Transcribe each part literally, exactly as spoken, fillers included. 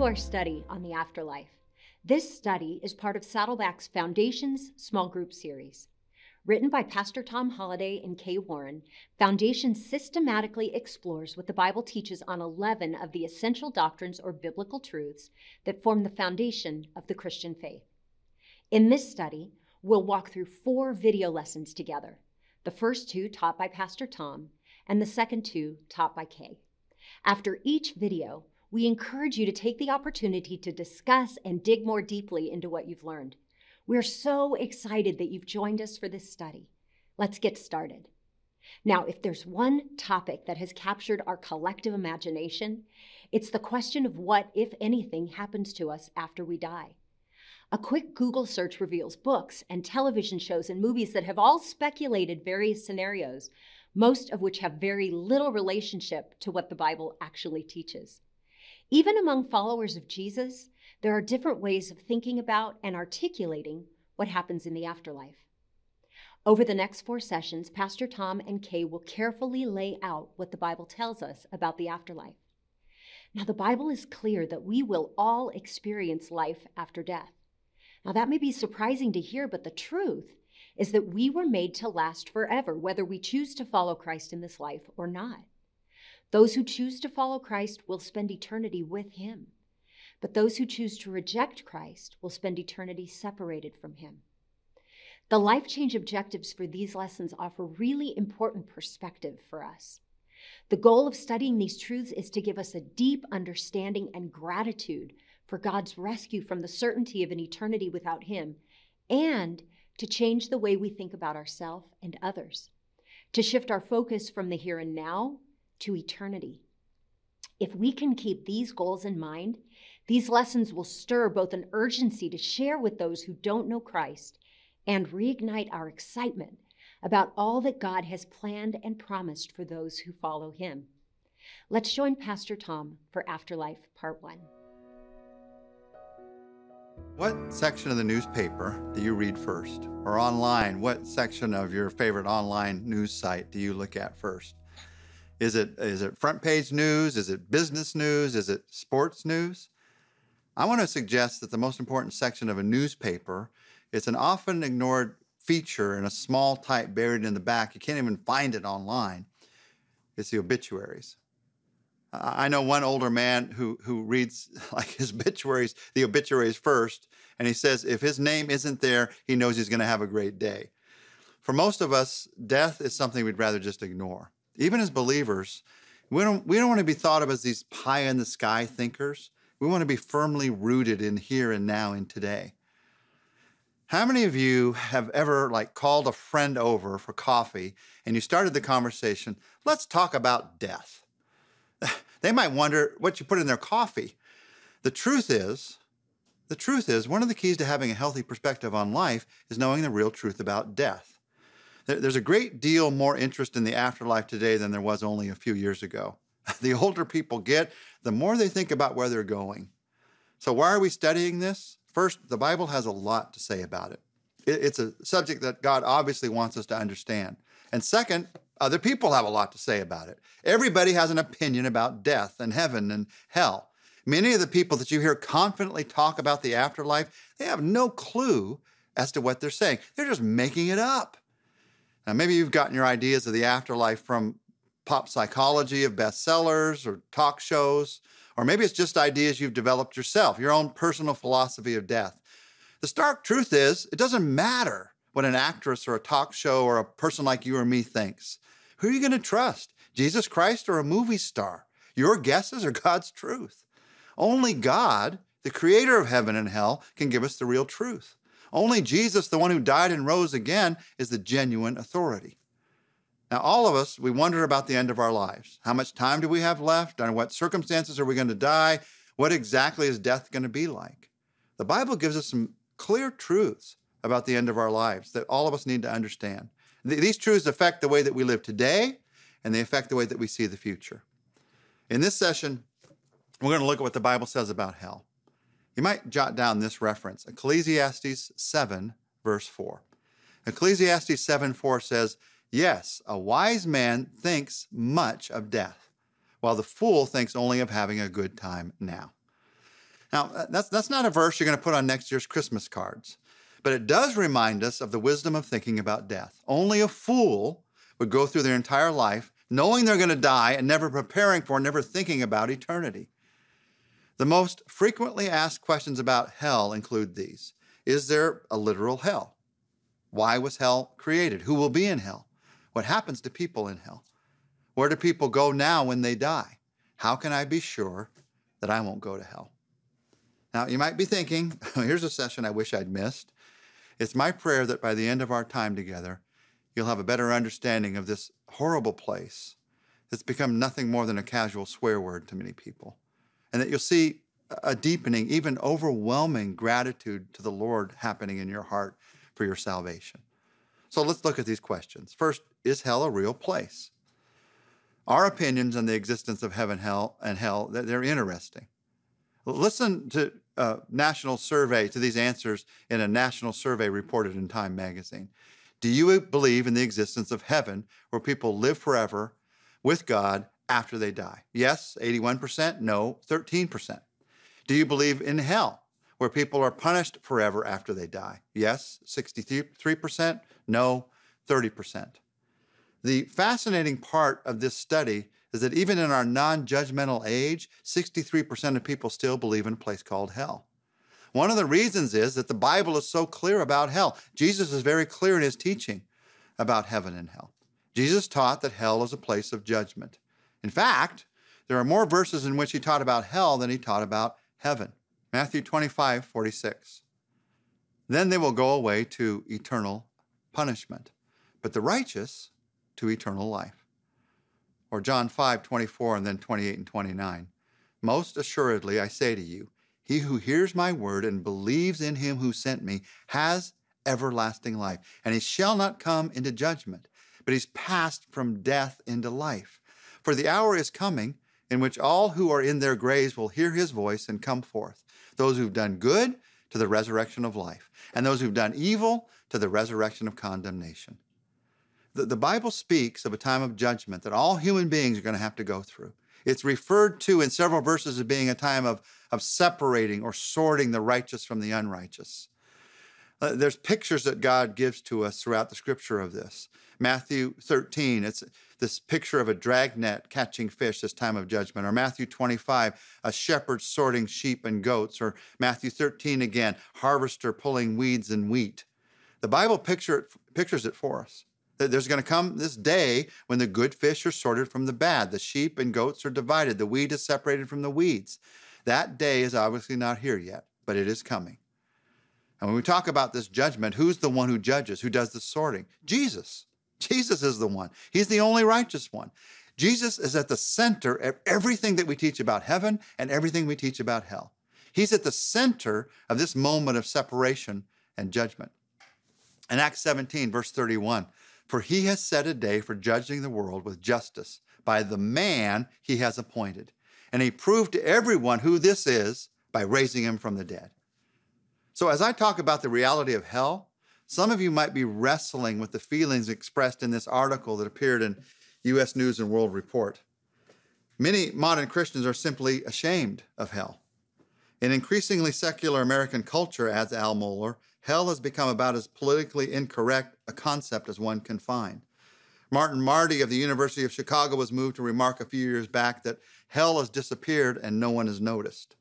to our study on the afterlife. This study is part of Saddleback's Foundations small group series. Written by Pastor Tom Holliday and Kay Warren, Foundations systematically explores what the Bible teaches on eleven of the essential doctrines or biblical truths that form the foundation of the Christian faith. In this study, we'll walk through four video lessons together, the first two taught by Pastor Tom and the second two taught by Kay. After each video, we encourage you to take the opportunity to discuss and dig more deeply into what you've learned. We're so excited that you've joined us for this study. Let's get started. Now, if there's one topic that has captured our collective imagination, it's the question of what, if anything, happens to us after we die. A quick Google search reveals books and television shows and movies that have all speculated various scenarios, most of which have very little relationship to what the Bible actually teaches. Even among followers of Jesus, there are different ways of thinking about and articulating what happens in the afterlife. Over the next four sessions, Pastor Tom and Kay will carefully lay out what the Bible tells us about the afterlife. Now, the Bible is clear that we will all experience life after death. Now, that may be surprising to hear, but the truth is that we were made to last forever, whether we choose to follow Christ in this life or not. Those who choose to follow Christ will spend eternity with him. But those who choose to reject Christ will spend eternity separated from him. The life change objectives for these lessons offer really important perspective for us. The goal of studying these truths is to give us a deep understanding and gratitude for God's rescue from the certainty of an eternity without him, and to change the way we think about ourselves and others, to shift our focus from the here and now to eternity. If we can keep these goals in mind, these lessons will stir both an urgency to share with those who don't know Christ and reignite our excitement about all that God has planned and promised for those who follow him. Let's join Pastor Tom for Afterlife Part one. What section of the newspaper do you read first? Or online, what section of your favorite online news site do you look at first? Is it, is it front page news? Is it business news? Is it sports news? I want to suggest that the most important section of a newspaper is an often ignored feature in a small type buried in the back. You can't even find it online. It's the obituaries. I know one older man who, who reads like his obituaries, the obituaries first, and he says if his name isn't there, he knows he's going to have a great day. For most of us, death is something we'd rather just ignore. Even as believers, we don't, we don't want to be thought of as these pie-in-the-sky thinkers. We want to be firmly rooted in here and now and today. How many of you have ever like called a friend over for coffee and you started the conversation, let's talk about death? They might wonder what you put in their coffee. The truth is, the truth is one of the keys to having a healthy perspective on life is knowing the real truth about death. There's a great deal more interest in the afterlife today than there was only a few years ago. The older people get, the more they think about where they're going. So why are we studying this? First, the Bible has a lot to say about it. It's a subject that God obviously wants us to understand. And second, other people have a lot to say about it. Everybody has an opinion about death and heaven and hell. Many of the people that you hear confidently talk about the afterlife, they have no clue as to what they're saying. They're just making it up. Now, maybe you've gotten your ideas of the afterlife from pop psychology of bestsellers or talk shows, or maybe it's just ideas you've developed yourself, your own personal philosophy of death. The stark truth is, it doesn't matter what an actress or a talk show or a person like you or me thinks. Who are you going to trust, Jesus Christ or a movie star? Your guesses are God's truth. Only God, the creator of heaven and hell, can give us the real truth. Only Jesus, the one who died and rose again, is the genuine authority. Now, all of us, we wonder about the end of our lives. How much time do we have left? Under what circumstances are we going to die? What exactly is death going to be like? The Bible gives us some clear truths about the end of our lives that all of us need to understand. These truths affect the way that we live today, and they affect the way that we see the future. In this session, we're going to look at what the Bible says about hell. You might jot down this reference, Ecclesiastes seven, verse four. Ecclesiastes seven, four says, yes, a wise man thinks much of death, while the fool thinks only of having a good time now. Now, that's, that's not a verse you're going to put on next year's Christmas cards, but it does remind us of the wisdom of thinking about death. Only a fool would go through their entire life knowing they're going to die and never preparing for, never thinking about eternity. The most frequently asked questions about hell include these. Is there a literal hell? Why was hell created? Who will be in hell? What happens to people in hell? Where do people go now when they die? How can I be sure that I won't go to hell? Now, you might be thinking, oh, here's a session I wish I'd missed. It's my prayer that by the end of our time together, you'll have a better understanding of this horrible place that's become nothing more than a casual swear word to many people, and that you'll see a deepening, even overwhelming gratitude to the Lord happening in your heart for your salvation. So let's look at these questions. First, is hell a real place? Our opinions on the existence of heaven, hell, and hell, they're interesting. Listen to a national survey, to these answers in a national survey reported in Time magazine. Do you believe in the existence of heaven where people live forever with God after they die? Yes, eighty-one percent, no, thirteen percent. Do you believe in hell where people are punished forever after they die? Yes, sixty-three percent, no, thirty percent. The fascinating part of this study is that even in our non-judgmental age, sixty-three percent of people still believe in a place called hell. One of the reasons is that the Bible is so clear about hell. Jesus is very clear in his teaching about heaven and hell. Jesus taught that hell is a place of judgment. In fact, there are more verses in which he taught about hell than he taught about heaven. Matthew twenty-five, forty-six. Then they will go away to eternal punishment, but the righteous to eternal life. Or John five, twenty-four, and then twenty-eight and twenty-nine. Most assuredly, I say to you, he who hears my word and believes in him who sent me has everlasting life, and he shall not come into judgment, but he's passed from death into life. For the hour is coming in which all who are in their graves will hear his voice and come forth, those who've done good to the resurrection of life, and those who've done evil to the resurrection of condemnation. The, the Bible speaks of a time of judgment that all human beings are going to have to go through. It's referred to in several verses as being a time of, of separating or sorting the righteous from the unrighteous. Uh, there's pictures that God gives to us throughout the scripture of this. Matthew thirteen, it's this picture of a dragnet catching fish, this time of judgment. Or Matthew twenty-five, a shepherd sorting sheep and goats. Or Matthew thirteen again, harvester pulling weeds and wheat. The Bible picture it, pictures it for us. There's going to come this day when the good fish are sorted from the bad. The sheep and goats are divided. The wheat is separated from the weeds. That day is obviously not here yet, but it is coming. And when we talk about this judgment, who's the one who judges, who does the sorting? Jesus. Jesus is the one. He's the only righteous one. Jesus is at the center of everything that we teach about heaven and everything we teach about hell. He's at the center of this moment of separation and judgment. In Acts seventeen, verse thirty-one, for he has set a day for judging the world with justice by the man he has appointed. And he proved to everyone who this is by raising him from the dead. So as I talk about the reality of hell, some of you might be wrestling with the feelings expressed in this article that appeared in U S News and World Report. Many modern Christians are simply ashamed of hell. In increasingly secular American culture, adds Al Mohler, hell has become about as politically incorrect a concept as one can find. Martin Marty of the University of Chicago was moved to remark a few years back that hell has disappeared and no one has noticed.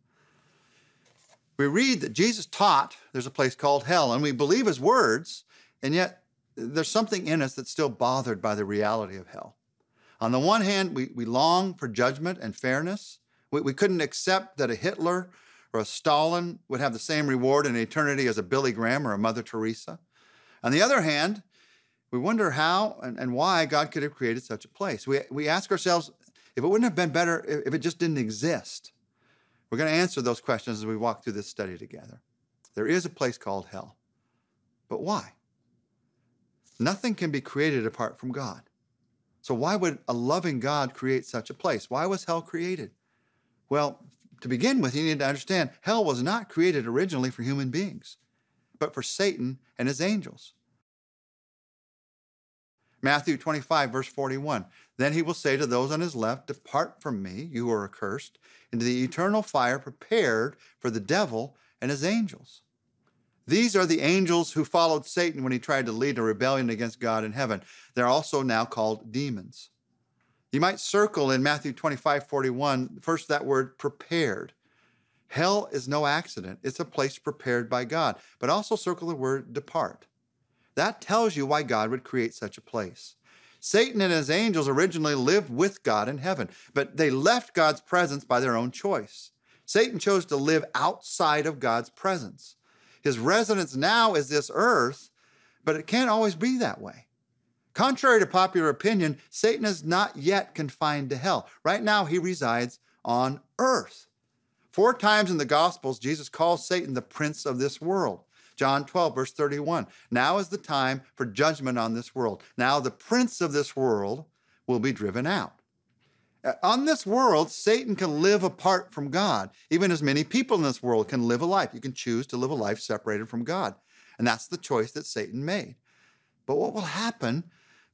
We read that Jesus taught there's a place called hell, and we believe his words, and yet there's something in us that's still bothered by the reality of hell. On the one hand, we, we long for judgment and fairness. We, we couldn't accept that a Hitler or a Stalin would have the same reward in eternity as a Billy Graham or a Mother Teresa. On the other hand, we wonder how and, and why God could have created such a place. We, we ask ourselves, if it wouldn't have been better if it just didn't exist. We're going to answer those questions as we walk through this study together. There is a place called hell, but why? Nothing can be created apart from God. So why would a loving God create such a place? Why was hell created? Well, to begin with, you need to understand hell was not created originally for human beings, but for Satan and his angels. Matthew twenty-five, verse forty-one, then he will say to those on his left, depart from me, you who are accursed, into the eternal fire prepared for the devil and his angels. These are the angels who followed Satan when he tried to lead a rebellion against God in heaven. They're also now called demons. You might circle in Matthew twenty-five, forty-one, first that word prepared. Hell is no accident. It's a place prepared by God. But also circle the word depart. That tells you why God would create such a place. Satan and his angels originally lived with God in heaven, but they left God's presence by their own choice. Satan chose to live outside of God's presence. His residence now is this earth, but it can't always be that way. Contrary to popular opinion, Satan is not yet confined to hell. Right now, he resides on earth. Four times in the Gospels, Jesus calls Satan the prince of this world. John twelve, verse thirty-one, now is the time for judgment on this world. Now the prince of this world will be driven out. On this world, Satan can live apart from God. Even as many people in this world can live a life. You can choose to live a life separated from God. And that's the choice that Satan made. But what will happen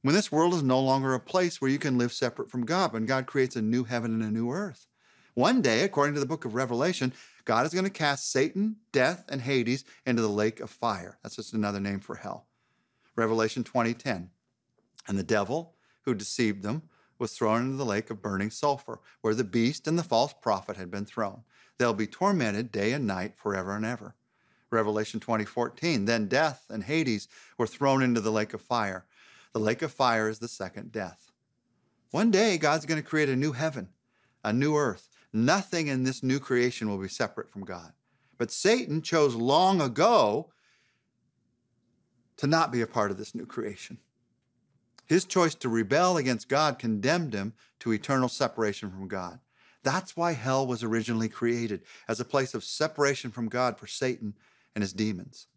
when this world is no longer a place where you can live separate from God, when God creates a new heaven and a new earth? One day, according to the book of Revelation, God is going to cast Satan, death, and Hades into the lake of fire. That's just another name for hell. Revelation twenty ten. And the devil, who deceived them, was thrown into the lake of burning sulfur, where the beast and the false prophet had been thrown. They'll be tormented day and night forever and ever. Revelation twenty fourteen. Then death and Hades were thrown into the lake of fire. The lake of fire is the second death. One day, God's going to create a new heaven, a new earth. Nothing in this new creation will be separate from God. But Satan chose long ago to not be a part of this new creation. His choice to rebel against God condemned him to eternal separation from God. That's why hell was originally created, as a place of separation from God for Satan and his demons.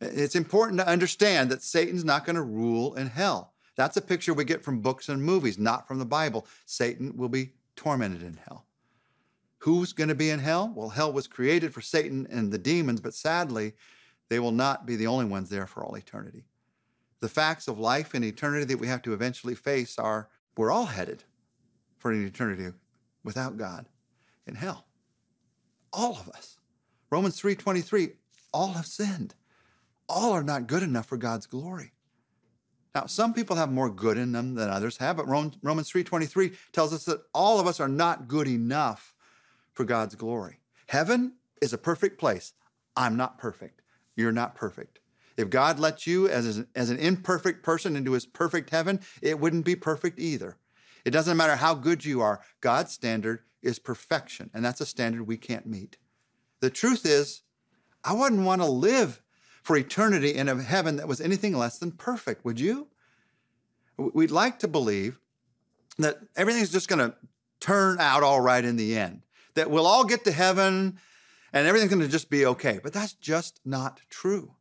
It's important to understand that Satan's not going to rule in hell. That's a picture we get from books and movies, not from the Bible. Satan will be tormented in hell. Who's going to be in hell? Well, hell was created for Satan and the demons, but sadly, they will not be the only ones there for all eternity. The facts of life and eternity that we have to eventually face are we're all headed for an eternity without God in hell. All of us. Romans three twenty-three, all have sinned. All are not good enough for God's glory. Now, some people have more good in them than others have, but Romans three twenty-three tells us that all of us are not good enough for God's glory. Heaven is a perfect place. I'm not perfect. You're not perfect. If God let you as an, as an imperfect person into his perfect heaven, it wouldn't be perfect either. It doesn't matter how good you are. God's standard is perfection, and that's a standard we can't meet. The truth is, I wouldn't want to live for eternity in a heaven that was anything less than perfect, would you? We'd like to believe that everything's just going to turn out all right in the end, that we'll all get to heaven and everything's going to just be okay. But that's just not true.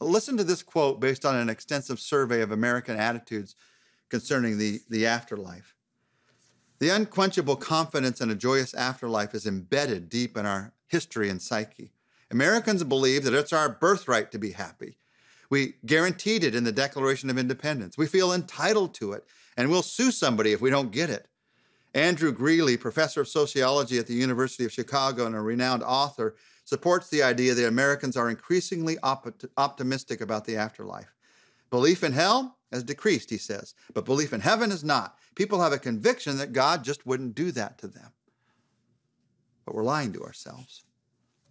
Listen to this quote based on an extensive survey of American attitudes concerning the, the afterlife. The unquenchable confidence in a joyous afterlife is embedded deep in our history and psyche. Americans believe that it's our birthright to be happy. We guaranteed it in the Declaration of Independence. We feel entitled to it, and we'll sue somebody if we don't get it. Andrew Greeley, professor of sociology at the University of Chicago and a renowned author, supports the idea that Americans are increasingly op- optimistic about the afterlife. Belief in hell has decreased, he says, but belief in heaven has not. People have a conviction that God just wouldn't do that to them. But we're lying to ourselves,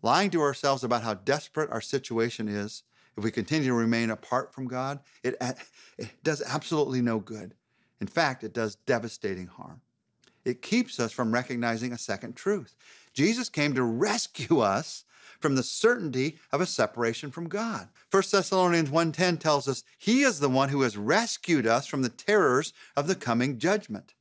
lying to ourselves about how desperate our situation is. If we continue to remain apart from God, it, it does absolutely no good. In fact, it does devastating harm. It keeps us from recognizing a second truth. Jesus came to rescue us from the certainty of a separation from God. First Thessalonians one ten tells us, he is the one who has rescued us from the terrors of the coming judgment.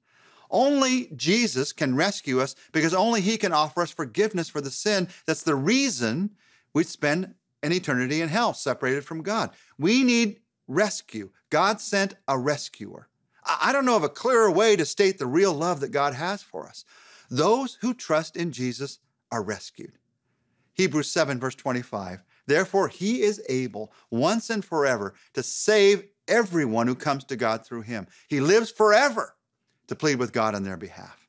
Only Jesus can rescue us because only he can offer us forgiveness for the sin. That's the reason we spend an eternity in hell separated from God. We need rescue. God sent a rescuer. I don't know of a clearer way to state the real love that God has for us. Those who trust in Jesus are rescued. Hebrews seven, verse twenty-five, therefore he is able once and forever to save everyone who comes to God through him. He lives forever to plead with God on their behalf.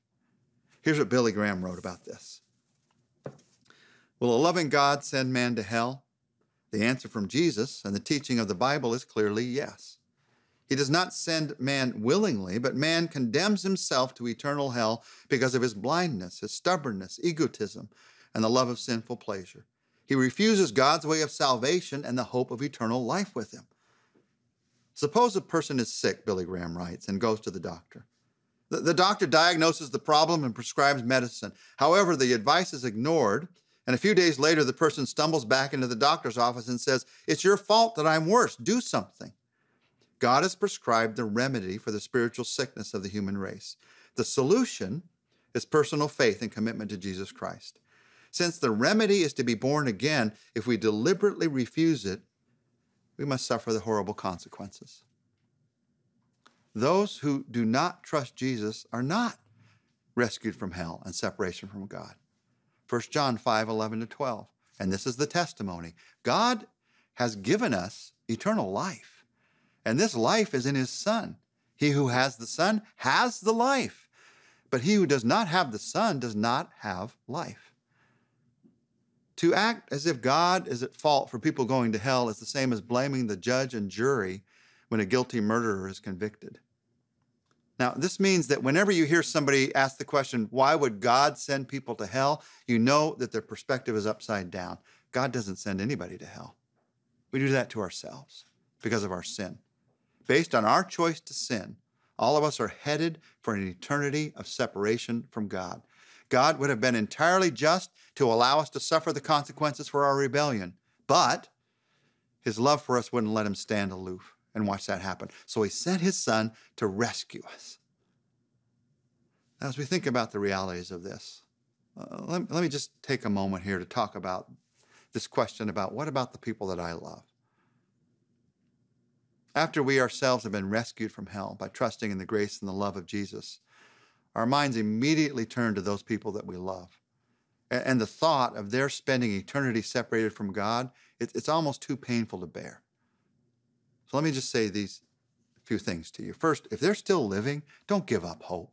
Here's what Billy Graham wrote about this. Will a loving God send man to hell? The answer from Jesus and the teaching of the Bible is clearly yes. He does not send man willingly, but man condemns himself to eternal hell because of his blindness, his stubbornness, egotism, and the love of sinful pleasure. He refuses God's way of salvation and the hope of eternal life with him. Suppose a person is sick, Billy Graham writes, and goes to the doctor. The, the doctor diagnoses the problem and prescribes medicine. However, the advice is ignored, and a few days later, the person stumbles back into the doctor's office and says, "It's your fault that I'm worse. Do something." God has prescribed the remedy for the spiritual sickness of the human race. The solution is personal faith and commitment to Jesus Christ. Since the remedy is to be born again, if we deliberately refuse it, we must suffer the horrible consequences. Those who do not trust Jesus are not rescued from hell and separation from God. First John five, eleven to twelve, and this is the testimony. God has given us eternal life, and this life is in his Son. He who has the Son has the life, but he who does not have the Son does not have life. To act as if God is at fault for people going to hell is the same as blaming the judge and jury when a guilty murderer is convicted. Now, this means that whenever you hear somebody ask the question, why would God send people to hell? You know that their perspective is upside down. God doesn't send anybody to hell. We do that to ourselves because of our sin. Based on our choice to sin, all of us are headed for an eternity of separation from God. God would have been entirely just to allow us to suffer the consequences for our rebellion, but his love for us wouldn't let him stand aloof and watch that happen. So he sent his Son to rescue us. Now, as we think about the realities of this, uh, let, let me just take a moment here to talk about this question about what about the people that I love? After we ourselves have been rescued from hell by trusting in the grace and the love of Jesus, our minds immediately turn to those people that we love. And the thought of their spending eternity separated from God, it's almost too painful to bear. So let me just say these few things to you. First, if they're still living, don't give up hope.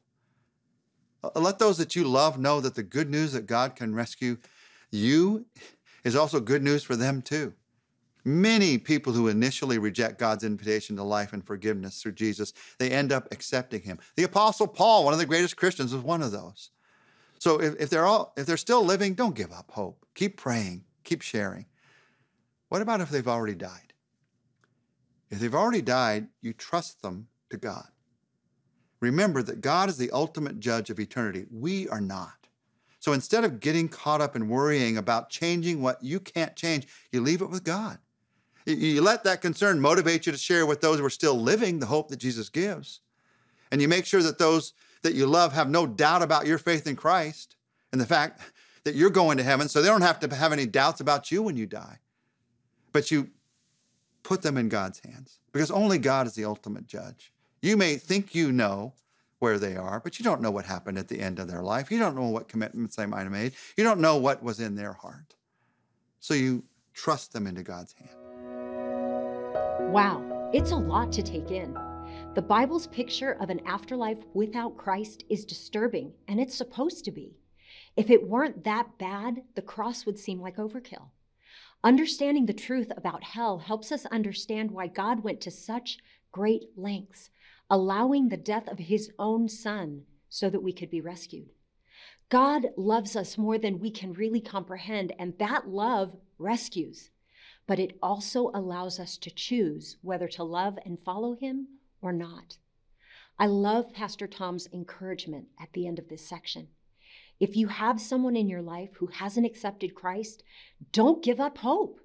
Let those that you love know that the good news that God can rescue you is also good news for them too. Many people who initially reject God's invitation to life and forgiveness through Jesus, they end up accepting him. The Apostle Paul, one of the greatest Christians, was one of those. So if, if, they're all, if they're still living, don't give up hope. Keep praying. Keep sharing. What about if they've already died? If they've already died, you trust them to God. Remember that God is the ultimate judge of eternity. We are not. So instead of getting caught up and worrying about changing what you can't change, you leave it with God. You let that concern motivate you to share with those who are still living the hope that Jesus gives. And you make sure that those that you love have no doubt about your faith in Christ and the fact that you're going to heaven, so they don't have to have any doubts about you when you die. But you put them in God's hands because only God is the ultimate judge. You may think you know where they are, but you don't know what happened at the end of their life. You don't know what commitments they might have made. You don't know what was in their heart. So you trust them into God's hand. Wow, it's a lot to take in. The Bible's picture of an afterlife without Christ is disturbing, and it's supposed to be. If it weren't that bad, the cross would seem like overkill. Understanding the truth about hell helps us understand why God went to such great lengths, allowing the death of his own Son so that we could be rescued. God loves us more than we can really comprehend, and that love rescues. But it also allows us to choose whether to love and follow him or not. I love Pastor Tom's encouragement at the end of this section. If you have someone in your life who hasn't accepted Christ, don't give up hope.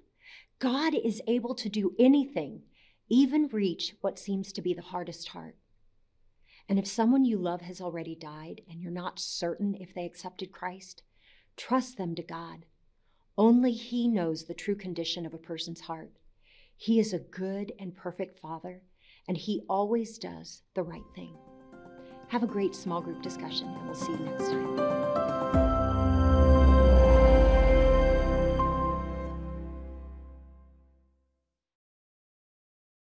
God is able to do anything, even reach what seems to be the hardest heart. And if someone you love has already died and you're not certain if they accepted Christ, trust them to God. Only he knows the true condition of a person's heart. He is a good and perfect Father, and he always does the right thing. Have a great small group discussion, and we'll see you next time.